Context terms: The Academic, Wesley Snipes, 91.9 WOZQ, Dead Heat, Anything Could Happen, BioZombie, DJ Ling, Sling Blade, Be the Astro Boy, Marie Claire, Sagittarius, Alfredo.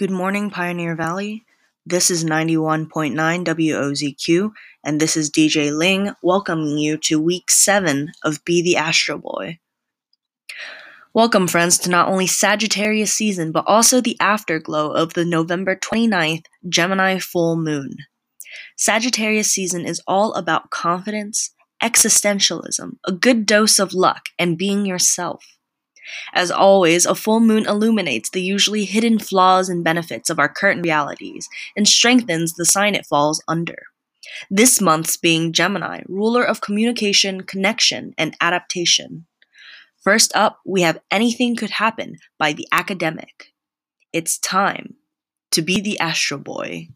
Good morning, Pioneer Valley. This is 91.9 WOZQ, and this is DJ Ling welcoming you to Week 7 of Be the Astro Boy. Welcome, friends, to not only Sagittarius season, but also the afterglow of the November 29th Gemini full moon. Sagittarius season is all about confidence, existentialism, a good dose of luck, and being yourself. As always, a full moon illuminates the usually hidden flaws and benefits of our current realities and strengthens the sign it falls under. This month's being Gemini, ruler of communication, connection, and adaptation. First up, we have Anything Could Happen by The Academic. It's time to be the Astro Boy.